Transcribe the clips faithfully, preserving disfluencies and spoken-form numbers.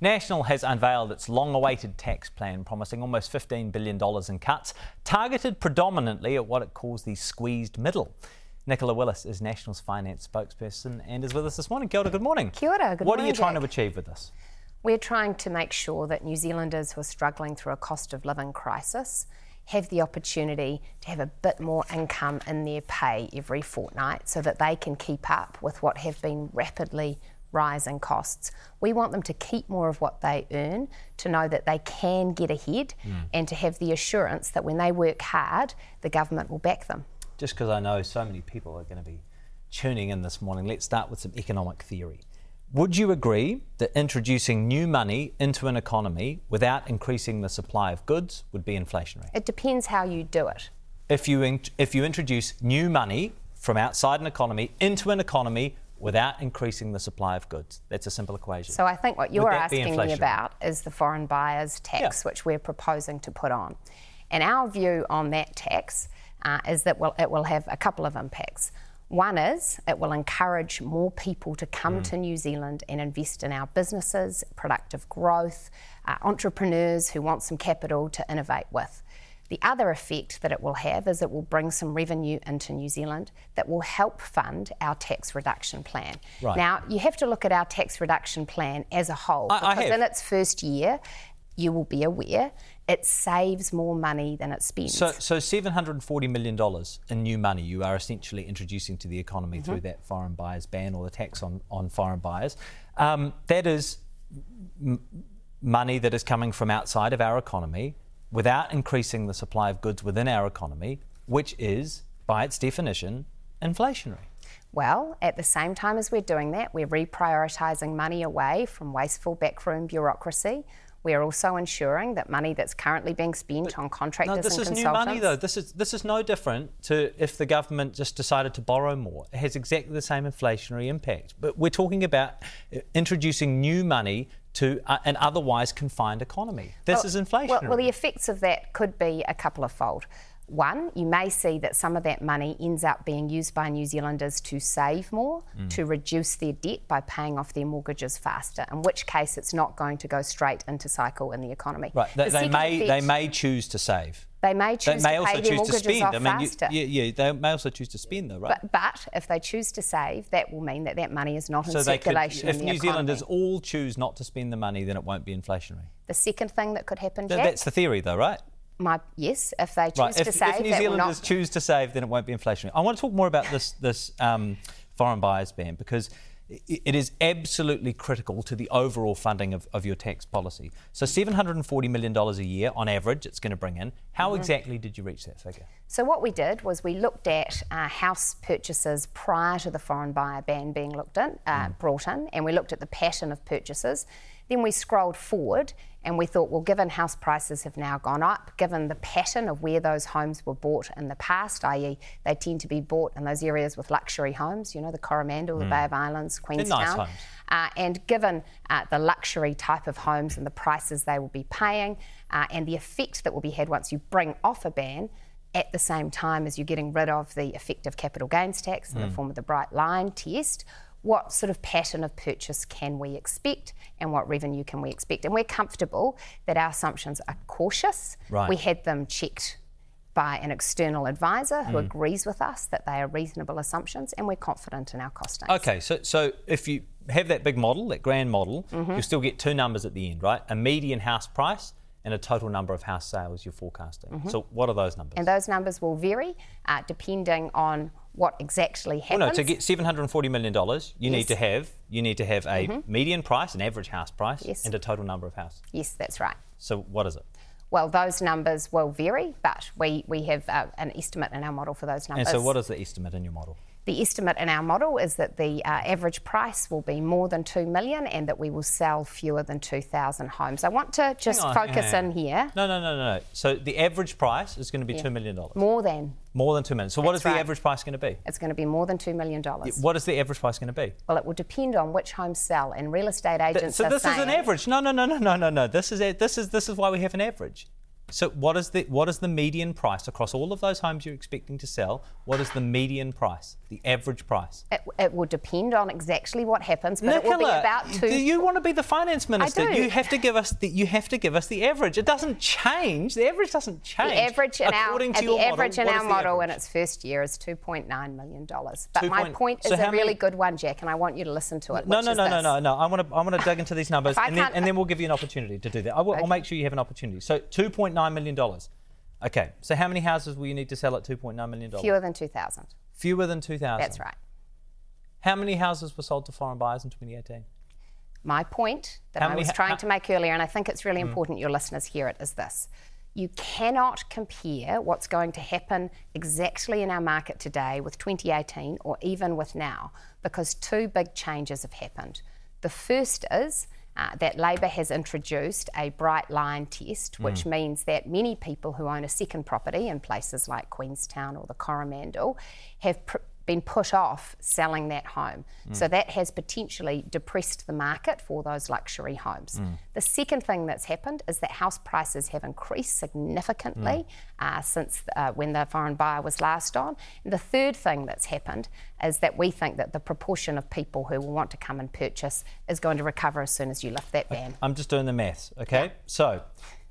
National has unveiled its long-awaited tax plan, promising almost fifteen billion dollars in cuts, targeted predominantly at what it calls the squeezed middle. Nicola Willis is National's finance spokesperson and is with us this morning. Kia ora, good morning. Kia ora, good morning. What are you trying Jack. to achieve with this? We're trying to make sure that New Zealanders who are struggling through a cost of living crisis have the opportunity to have a bit more income in their pay every fortnight so that they can keep up with what have been rapidly rising costs. We want them to keep more of what they earn, to know that they can get ahead mm. and to have the assurance that when they work hard, the government will back them. Just because I know so many people are going to be tuning in this morning, let's start with some economic theory. Would you agree that introducing new money into an economy without increasing the supply of goods would be inflationary? It depends how you do it. If you in- if you introduce new money from outside an economy into an economy without increasing the supply of goods. That's a simple equation. So I think what you're asking me about is the foreign buyers tax, yeah. which we're proposing to put on. And our view on that tax uh, is that well, it will have a couple of impacts. One is it will encourage more people to come mm. to New Zealand and invest in our businesses, productive growth, uh, entrepreneurs who want some capital to innovate with. The other effect that it will have is it will bring some revenue into New Zealand that will help fund our tax reduction plan. Right. Now, you have to look at our tax reduction plan as a whole, I, because I in its first year, you will be aware, it saves more money than it spends. So, so seven hundred forty million dollars in new money you are essentially introducing to the economy mm-hmm. through that foreign buyers ban or the tax on, on foreign buyers. Um, that is m- money that is coming from outside of our economy without increasing the supply of goods within our economy, which is, by its definition, inflationary. Well, at the same time as we're doing that, we're reprioritising money away from wasteful backroom bureaucracy. We're also ensuring that money that's currently being spent but on contractors and consultants... No, this is new money, though. This is this is no different to if the government just decided to borrow more. It has exactly the same inflationary impact. But we're talking about introducing new money to an otherwise confined economy. This well, is inflationary. Well, well, the effects of that could be a couple of fold. One, you may see that some of that money ends up being used by New Zealanders to save more, mm. to reduce their debt by paying off their mortgages faster, in which case it's not going to go straight into cycle in the economy. Right, the they, may, effect, they may choose to save. They may choose they may to pay their mortgages to spend. off I mean, faster. You, yeah, yeah, they may also choose to spend though, right? But, but if they choose to save, that will mean that that money is not so in circulation could, in the economy. If New Zealanders all choose not to spend the money, then it won't be inflationary. The second thing that could happen, Jack... That's the theory though, right? My, yes, if they choose right. to if, save, if New Zealanders not... choose to save, then it won't be inflationary. I want to talk more about this this um, foreign buyers ban because it, it is absolutely critical to the overall funding of, of your tax policy. So seven hundred forty million dollars a year on average it's going to bring in. How mm-hmm. exactly did you reach that figure? So what we did was we looked at uh, house purchases prior to the foreign buyer ban being looked in, uh, mm. brought in, and we looked at the pattern of purchases. Then we scrolled forward and we thought, well, given house prices have now gone up, given the pattern of where those homes were bought in the past, that is they tend to be bought in those areas with luxury homes, you know, the Coromandel, mm. the Bay of Islands, Queenstown. They're nice homes. Uh, and given uh, the luxury type of homes and the prices they will be paying uh, and the effect that will be had once you bring off a ban, at the same time as you're getting rid of the effective capital gains tax in mm. the form of the Bright Line test, what sort of pattern of purchase can we expect and what revenue can we expect? And we're comfortable that our assumptions are cautious. Right. We had them checked by an external advisor who mm. agrees with us that they are reasonable assumptions and we're confident in our costings. OK, so so if you have that big model, that grand model, mm-hmm. you'll still get two numbers at the end, right? A median house price and a total number of house sales you're forecasting. Mm-hmm. So what are those numbers? And those numbers will vary uh, depending on what exactly happens. Well, no, to get seven hundred forty million dollars, you yes. need to have you need to have a mm-hmm. median price, an average house price, yes. and a total number of houses. Yes, that's right. So what is it? Well, those numbers will vary, but we, we have uh, an estimate in our model for those numbers. And so what is the estimate in your model? The estimate in our model is that the uh, average price will be more than two million dollars and that we will sell fewer than two thousand homes. I want to just on, focus in here. No, no, no, no. So the average price is going to be yeah. two million dollars. More than. More than two million dollars. So That's what is right. the average price going to be? It's going to be more than two million dollars. What is the average price going to be? Well, it will depend on which homes sell and real estate agents Th- so are saying... So this is an average. No, no, no, no, no, no, no. This is, a, this is, this is why we have an average. So what is the what is the median price across all of those homes you're expecting to sell? What is the median price, the average price? It, it will depend on exactly what happens, but Nicola, it will be about two. Do you want to be the finance minister? I do. You have to give us the you have to give us the average. It doesn't change. The average doesn't change. The average in according our to the your average model, in our model average? in its first year is two point nine million dollars. But two my point, point is so a really many... good one, Jack, and I want you to listen to it. No, no, no, no, no, no. I want to I want to dig into these numbers, and then, and then we'll give you an opportunity to do that. I will, okay. I'll make sure you have an opportunity. So two point nine million dollars. Okay, so how many houses will you need to sell at two point nine million dollars? Fewer than two thousand. Fewer than two thousand? That's right. How many houses were sold to foreign buyers in twenty eighteen? My point that how I was ha- trying ha- to make earlier, and I think it's really mm. important your listeners hear it, is this. You cannot compare what's going to happen exactly in our market today with twenty eighteen or even with now, because two big changes have happened. The first is Uh, that Labor has introduced a Bright Line test, which mm. means that many people who own a second property in places like Queenstown or the Coromandel have pr- been put off selling that home. Mm. So that has potentially depressed the market for those luxury homes. Mm. The second thing that's happened is that house prices have increased significantly mm. uh, since uh, when the foreign buyer was last on. And the third thing that's happened is that we think that the proportion of people who will want to come and purchase is going to recover as soon as you lift that ban. I'm just doing the maths, okay? Yeah. So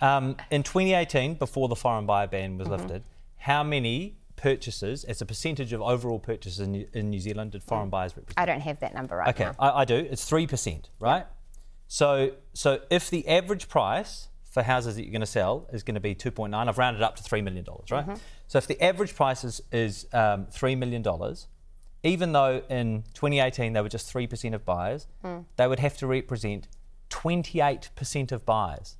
um, in twenty eighteen, before the foreign buyer ban was mm-hmm. lifted, how many purchases as a percentage of overall purchases in New, in New Zealand did foreign mm. buyers represent? I don't have that number right okay, now. Okay, I, I do. It's three percent, right? Yep. So, so if the average price for houses that you're going to sell is going to be two point nine, I've rounded up to three million dollars, right? Mm-hmm. So if the average price is, is um, three million dollars, even though in twenty eighteen they were just three percent of buyers, mm. they would have to represent twenty-eight percent of buyers.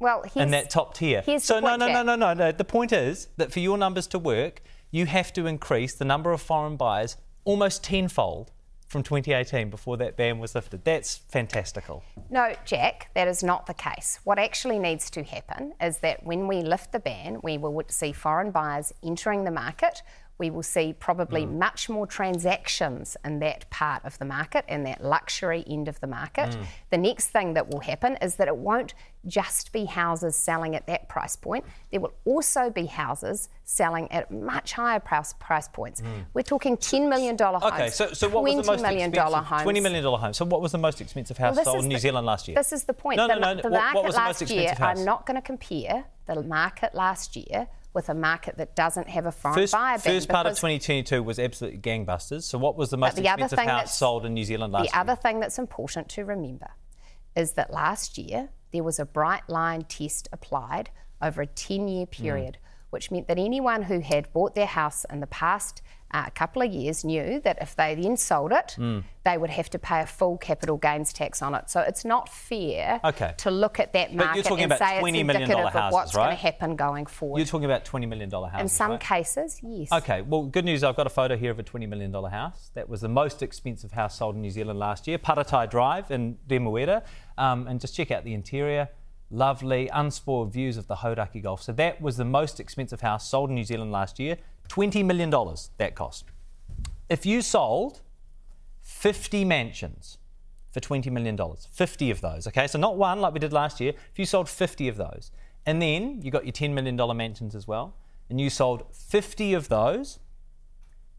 Well, here's, in that top tier. Here's so the point, no, no, no, no, no, no. The point is that for your numbers to work, you have to increase the number of foreign buyers almost tenfold from twenty eighteen before that ban was lifted. That's fantastical. No, Jack, that is not the case. What actually needs to happen is that when we lift the ban, we will see foreign buyers entering the market. We will see probably mm. much more transactions in that part of the market, in that luxury end of the market. Mm. The next thing that will happen is that it won't just be houses selling at that price point. There will also be houses selling at much higher price, price points. Mm. We're talking ten million dollars homes, okay, so, so what twenty was the most million dollar homes. twenty million dollars homes. So what was the most expensive house well, sold in New the, Zealand last year? This is the point. No, the, no, no. The market what was the last most expensive year, house? I'm not going to compare the market last year with a market that doesn't have a foreign first, buyer ban. First part of twenty twenty-two was absolutely gangbusters. So what was the most the expensive house sold in New Zealand last the year? The other thing that's important to remember is that last year there was a Bright Line test applied over a ten-year period, mm. which meant that anyone who had bought their house in the past uh, couple of years knew that if they then sold it, mm. they would have to pay a full capital gains tax on it. So it's not fair okay. to look at that market and say it's indicative of houses, what's right? going to happen going forward. You're talking about twenty million dollars houses, in some right? cases, yes. OK, well, good news, I've got a photo here of a twenty million dollars house. That was the most expensive house sold in New Zealand last year, Paratai Drive in Remuera. Um, and just check out the interior. Lovely, unspoiled views of the Hauraki Gulf. So that was the most expensive house sold in New Zealand last year. twenty million dollars that cost. If you sold fifty mansions for twenty million dollars, fifty of those, okay? So not one like we did last year. If you sold fifty of those, and then you got your ten million dollars mansions as well, and you sold fifty of those,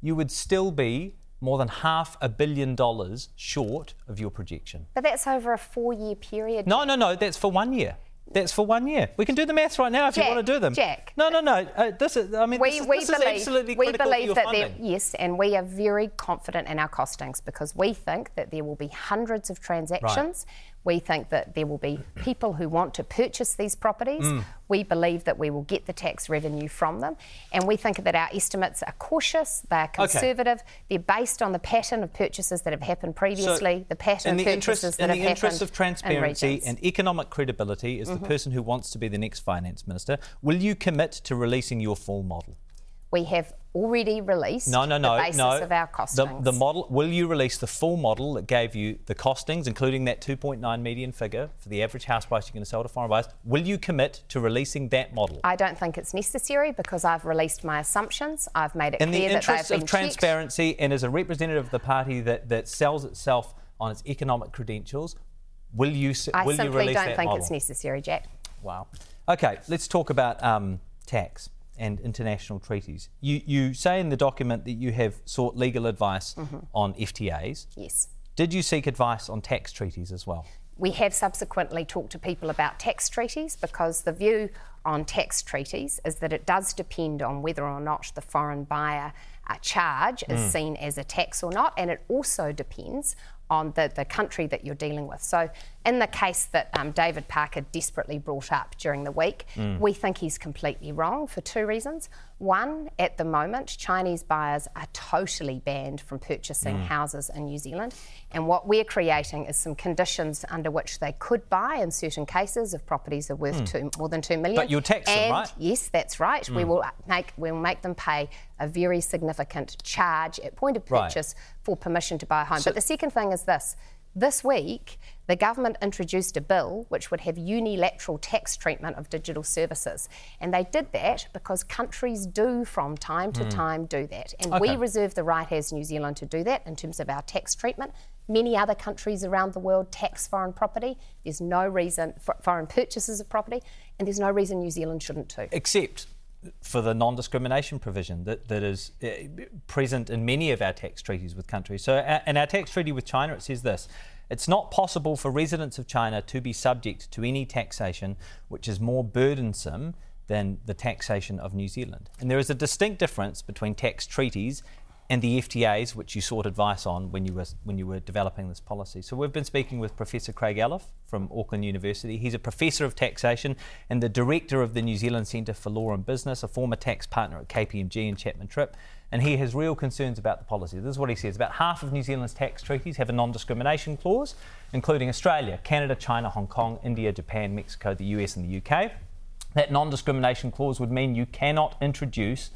you would still be more than half a billion dollars short of your projection. But that's over a four-year period. No, no, no, that's for one year. That's for one year. We can do the maths right now if Jack, you want to do them. Jack. No, no, no. Uh, this is. I mean, we, this is, we this believe, is absolutely we critical believe to your that funding. There, yes, and we are very confident in our costings because we think that there will be hundreds of transactions. Right. We think that there will be people who want to purchase these properties. Mm. We believe that we will get the tax revenue from them. And we think that our estimates are cautious, they're conservative, okay. they're based on the pattern of purchases that have happened previously, so the pattern of the purchases interest, that have happened in the interest of transparency and economic credibility as mm-hmm. the person who wants to be the next finance minister, will you commit to releasing your full model? We have already released no, no, no, the basis no. of our costings. The, the model. Will you release the full model that gave you the costings, including that two point nine median figure for the average house price you're going to sell to foreign buyers? Will you commit to releasing that model? I don't think it's necessary because I've released my assumptions. I've made it in clear that they've been checked. In the interest of transparency checked. And as a representative of the party that, that sells itself on its economic credentials, will you, will you release that model? I simply don't think it's necessary, Jack. Wow. Okay, let's talk about um, tax and international treaties. You you say in the document that you have sought legal advice mm-hmm. on F T As. Yes. Did you seek advice on tax treaties as well? We have subsequently talked to people about tax treaties, because the view on tax treaties is that it does depend on whether or not the foreign buyer uh, charge mm. is seen as a tax or not, and it also depends on the, the country that you're dealing with. So in the case that um, David Parker desperately brought up during the week, mm. we think he's completely wrong for two reasons. One, at the moment, Chinese buyers are totally banned from purchasing mm. houses in New Zealand, and what we're creating is some conditions under which they could buy in certain cases if properties are worth mm. two, more than two million. But you'll tax and, them, right? Yes, that's right. Mm. We will make we'll make them pay a very significant charge at point of purchase right. for permission to buy a home. So but the second thing is this. This week, the government introduced a bill which would have unilateral tax treatment of digital services. And they did that because countries do from time to mm. time do that. And okay. we reserve the right as New Zealand to do that in terms of our tax treatment. Many other countries around the world tax foreign property. There's no reason for foreign purchases of property, and there's no reason New Zealand shouldn't too. Except for the non-discrimination provision that, that is uh, present in many of our tax treaties with countries. So uh, in our tax treaty with China, it says this: it's not possible for residents of China to be subject to any taxation which is more burdensome than the taxation of New Zealand. And there is a distinct difference between tax treaties and the F T As, which you sought advice on when you were when you were developing this policy. So we've been speaking with Professor Craig Aleph from Auckland University. He's a Professor of Taxation and the Director of the New Zealand Centre for Law and Business, a former tax partner at K P M G and Chapman Tripp, and he has real concerns about the policy. This is what he says: about half of New Zealand's tax treaties have a non-discrimination clause, including Australia, Canada, China, Hong Kong, India, Japan, Mexico, the U S and the U K. That non-discrimination clause would mean you cannot introduce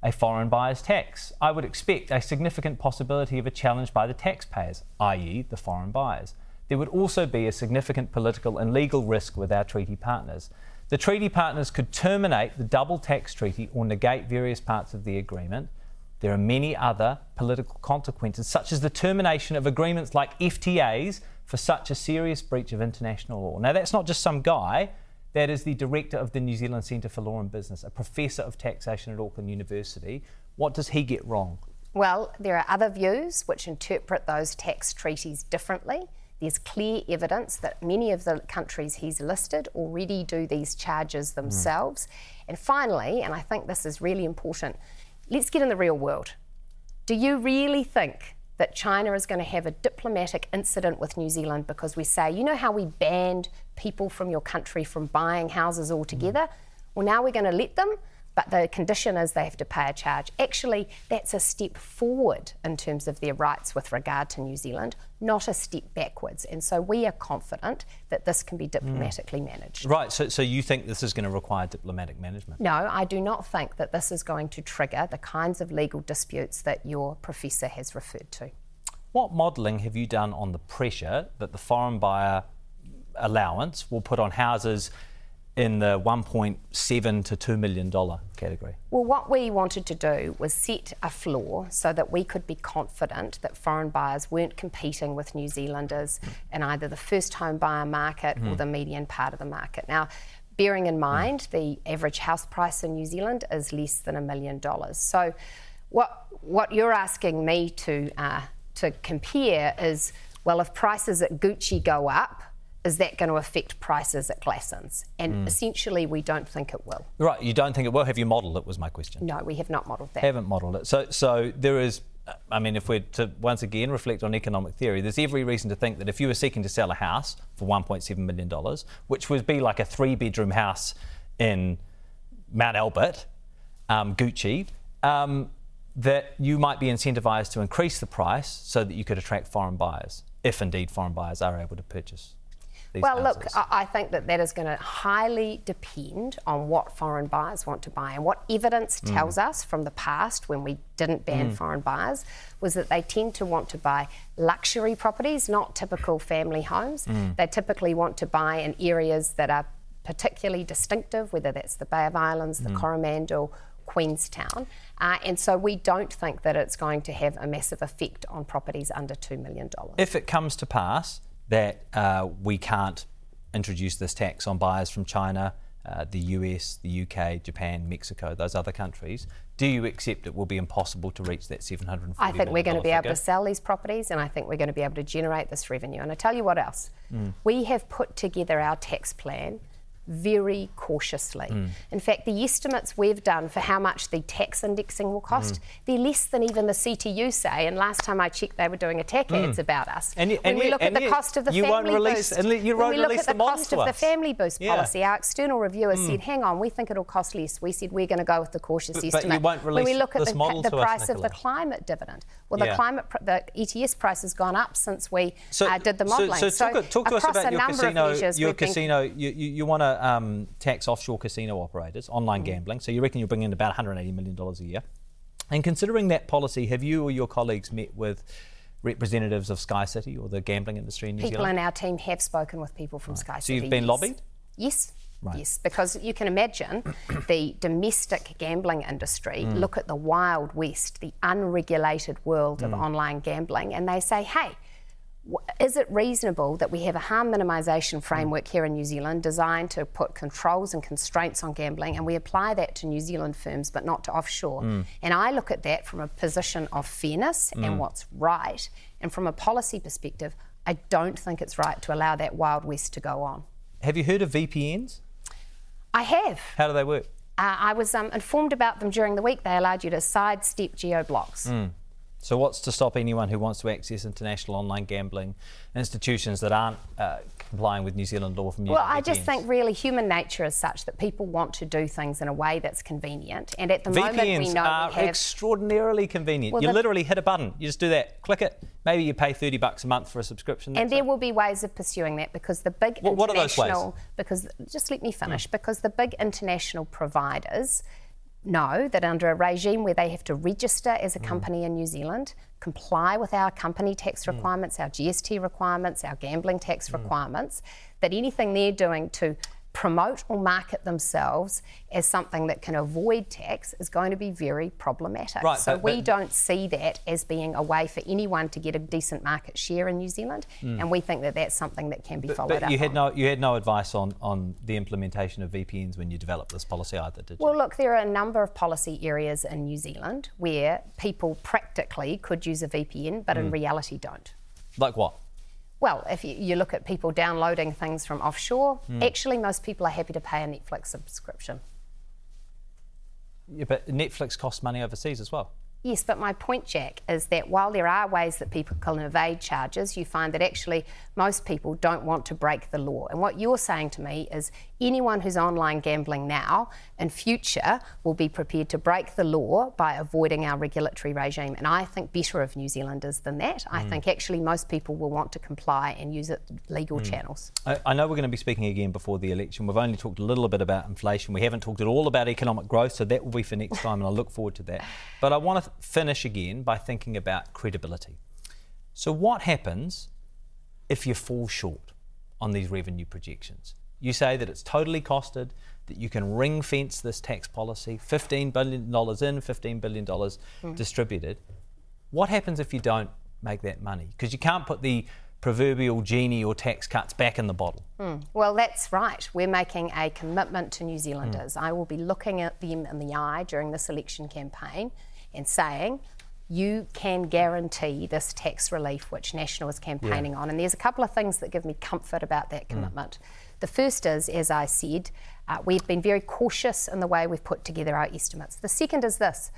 a foreign buyer's tax. I would expect a significant possibility of a challenge by the taxpayers, that is the foreign buyers. There would also be a significant political and legal risk with our treaty partners. The treaty partners could terminate the double tax treaty or negate various parts of the agreement. There are many other political consequences, such as the termination of agreements like F T As for such a serious breach of international law. Now, that's not just some guy. That is the director of the New Zealand Centre for Law and Business, a professor of taxation at Auckland University. What does he get wrong? Well, there are other views which interpret those tax treaties differently. There's clear evidence that many of the countries he's listed already do these charges themselves. Mm. And finally, and I think this is really important, let's get in the real world. Do you really think that China is going to have a diplomatic incident with New Zealand because we say, you know how we banned people from your country from buying houses altogether? Mm. Well, now we're going to let them, but the condition is they have to pay a charge. Actually, that's a step forward in terms of their rights with regard to New Zealand, not a step backwards. And so we are confident that this can be diplomatically mm. managed. Right, so, so you think this is going to require diplomatic management? No, I do not think that this is going to trigger the kinds of legal disputes that your professor has referred to. What modelling have you done on the pressure that the foreign buyer allowance will put on houses in the one point seven to two million dollars category? Well, what we wanted to do was set a floor so that we could be confident that foreign buyers weren't competing with New Zealanders mm. in either the first home buyer market mm. or the median part of the market. Now, bearing in mind mm. the average house price in New Zealand is less than a million dollars. So what what you're asking me to uh, to compare is, well, if prices at Gucci go up, is that going to affect prices at Glassons? And mm. essentially, we don't think it will. Right, you don't think it will. Have you modelled it, was my question. No, we have not modelled that. Haven't modelled it. So so there is, I mean, if we're to once again reflect on economic theory, there's every reason to think that if you were seeking to sell a house for one point seven million dollars, which would be like a three-bedroom house in Mount Albert, um, Gucci, um, that you might be incentivised to increase the price so that you could attract foreign buyers, if indeed foreign buyers are able to purchase. Well, houses. Look, I think that that is going to highly depend on what foreign buyers want to buy. And what evidence mm. tells us from the past, when we didn't ban mm. foreign buyers, was that they tend to want to buy luxury properties, not typical family homes. Mm. They typically want to buy in areas that are particularly distinctive, whether that's the Bay of Islands, the mm. Coromandel, Queenstown. Uh, and so we don't think that it's going to have a massive effect on properties under two million dollars. If it comes to pass that uh, we can't introduced this tax on buyers from China, uh, the U S, the U K, Japan, Mexico, those other countries. Do you accept it will be impossible to reach that seven hundred forty million dollars figure? I think we're going to be able to sell these properties, and I think we're going to be able to generate this revenue. And I tell you what else, mm. we have put together our tax plan very cautiously. Mm. In fact, the estimates we've done for how much the tax indexing will cost, mm. they're less than even the C T U say, and last time I checked they were doing attack mm. ads about us. And, when and we look and at the cost of the family boost, when we look at the cost of the family boost policy, our external reviewer mm. said, hang on, we think it'll cost less. We said we're going to go with the cautious but, estimate. But you won't release when we look at this the, model the, to the price us, of the climate dividend, well, yeah. the climate pr- the E T S price has gone up since we so, uh, did the modelling. So, so, so talk, talk to us about your casino, your casino, you, you want to Um, tax offshore casino operators, online mm. gambling. So you reckon you'll bring in about one hundred eighty million dollars a year. And considering that policy, have you or your colleagues met with representatives of Sky City or the gambling industry in New Zealand? People in our team have spoken with people from right. Sky so City. So you've been yes. lobbied? Yes. Right. Yes, because you can imagine the domestic gambling industry mm. look at the Wild West, the unregulated world mm. of online gambling, and they say, hey, is it reasonable that we have a harm minimisation framework mm. here in New Zealand designed to put controls and constraints on gambling, and we apply that to New Zealand firms but not to offshore? Mm. And I look at that from a position of fairness mm. and what's right. And from a policy perspective, I don't think it's right to allow that Wild West to go on. Have you heard of V P Ns? I have. How do they work? Uh, I was um, informed about them during the week. They allowed you to sidestep geo-blocks. Mm. So what's to stop anyone who wants to access international online gambling institutions that aren't uh, complying with New Zealand law from using Well, I V P Ns? Just think really human nature is such that people want to do things in a way that's convenient. And at the V P Ns moment we know are we have... extraordinarily convenient. Well, you the... literally hit a button. You just do that. Click it. Maybe you pay thirty bucks a month for a subscription. And there it. will be ways of pursuing that because the big well, international... What are those ways? Because, just let me finish. Mm. Because the big international providers know that under a regime where they have to register as a company mm. in New Zealand, comply with our company tax requirements, mm. our G S T requirements, our gambling tax mm. requirements, that anything they're doing to promote or market themselves as something that can avoid tax is going to be very problematic. Right, so but, but, we don't see that as being a way for anyone to get a decent market share in New Zealand, mm. and we think that that's something that can be but, followed up on. But you had no you had no advice on, on the implementation of V P Ns when you developed this policy either, did you? Well, look, there are a number of policy areas in New Zealand where people practically could use a V P N, but mm. in reality don't. Like what? Well, if you, you look at people downloading things from offshore, mm. actually most people are happy to pay a Netflix subscription. Yeah, but Netflix costs money overseas as well. Yes, but my point, Jack, is that while there are ways that people can evade charges, you find that actually most people don't want to break the law. And what you're saying to me is anyone who's online gambling now in future will be prepared to break the law by avoiding our regulatory regime. And I think better of New Zealanders than that. Mm. I think actually most people will want to comply and use it legal mm. channels. I, I know we're going to be speaking again before the election. We've only talked a little bit about inflation. We haven't talked at all about economic growth, so that will be for next time, and I look forward to that. But I want to finish again by thinking about credibility. So what happens if you fall short on these revenue projections? You say that it's totally costed, that you can ring fence this tax policy, fifteen billion dollars in, fifteen billion dollars mm. distributed. What happens if you don't make that money? Because you can't put the proverbial genie or tax cuts back in the bottle. Mm. Well, that's right. We're making a commitment to New Zealanders. Mm. I will be looking at them in the eye during this election campaign and saying, you can guarantee this tax relief which National is campaigning yeah. on. And there's a couple of things that give me comfort about that commitment. Mm. The first is, as I said, uh, we've been very cautious in the way we've put together our estimates. The second is this.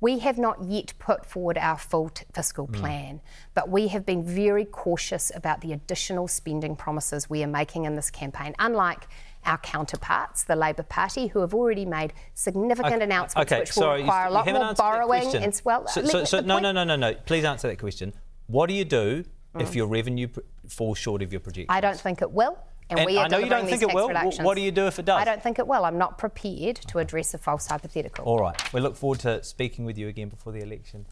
We have not yet put forward our full t- fiscal mm. plan, but we have been very cautious about the additional spending promises we are making in this campaign, unlike our counterparts, the Labour Party, who have already made significant okay, announcements okay, which sorry, will require a lot more borrowing. And well, so, so, so no, no, no, no, no. Please answer that question. What do you do mm. if your revenue pr- falls short of your projections? I don't think it will. And, and we are I know you don't think it will. Reductions. What do you do if it does? I don't think it will. I'm not prepared to address a false hypothetical. All right. We look forward to speaking with you again before the election.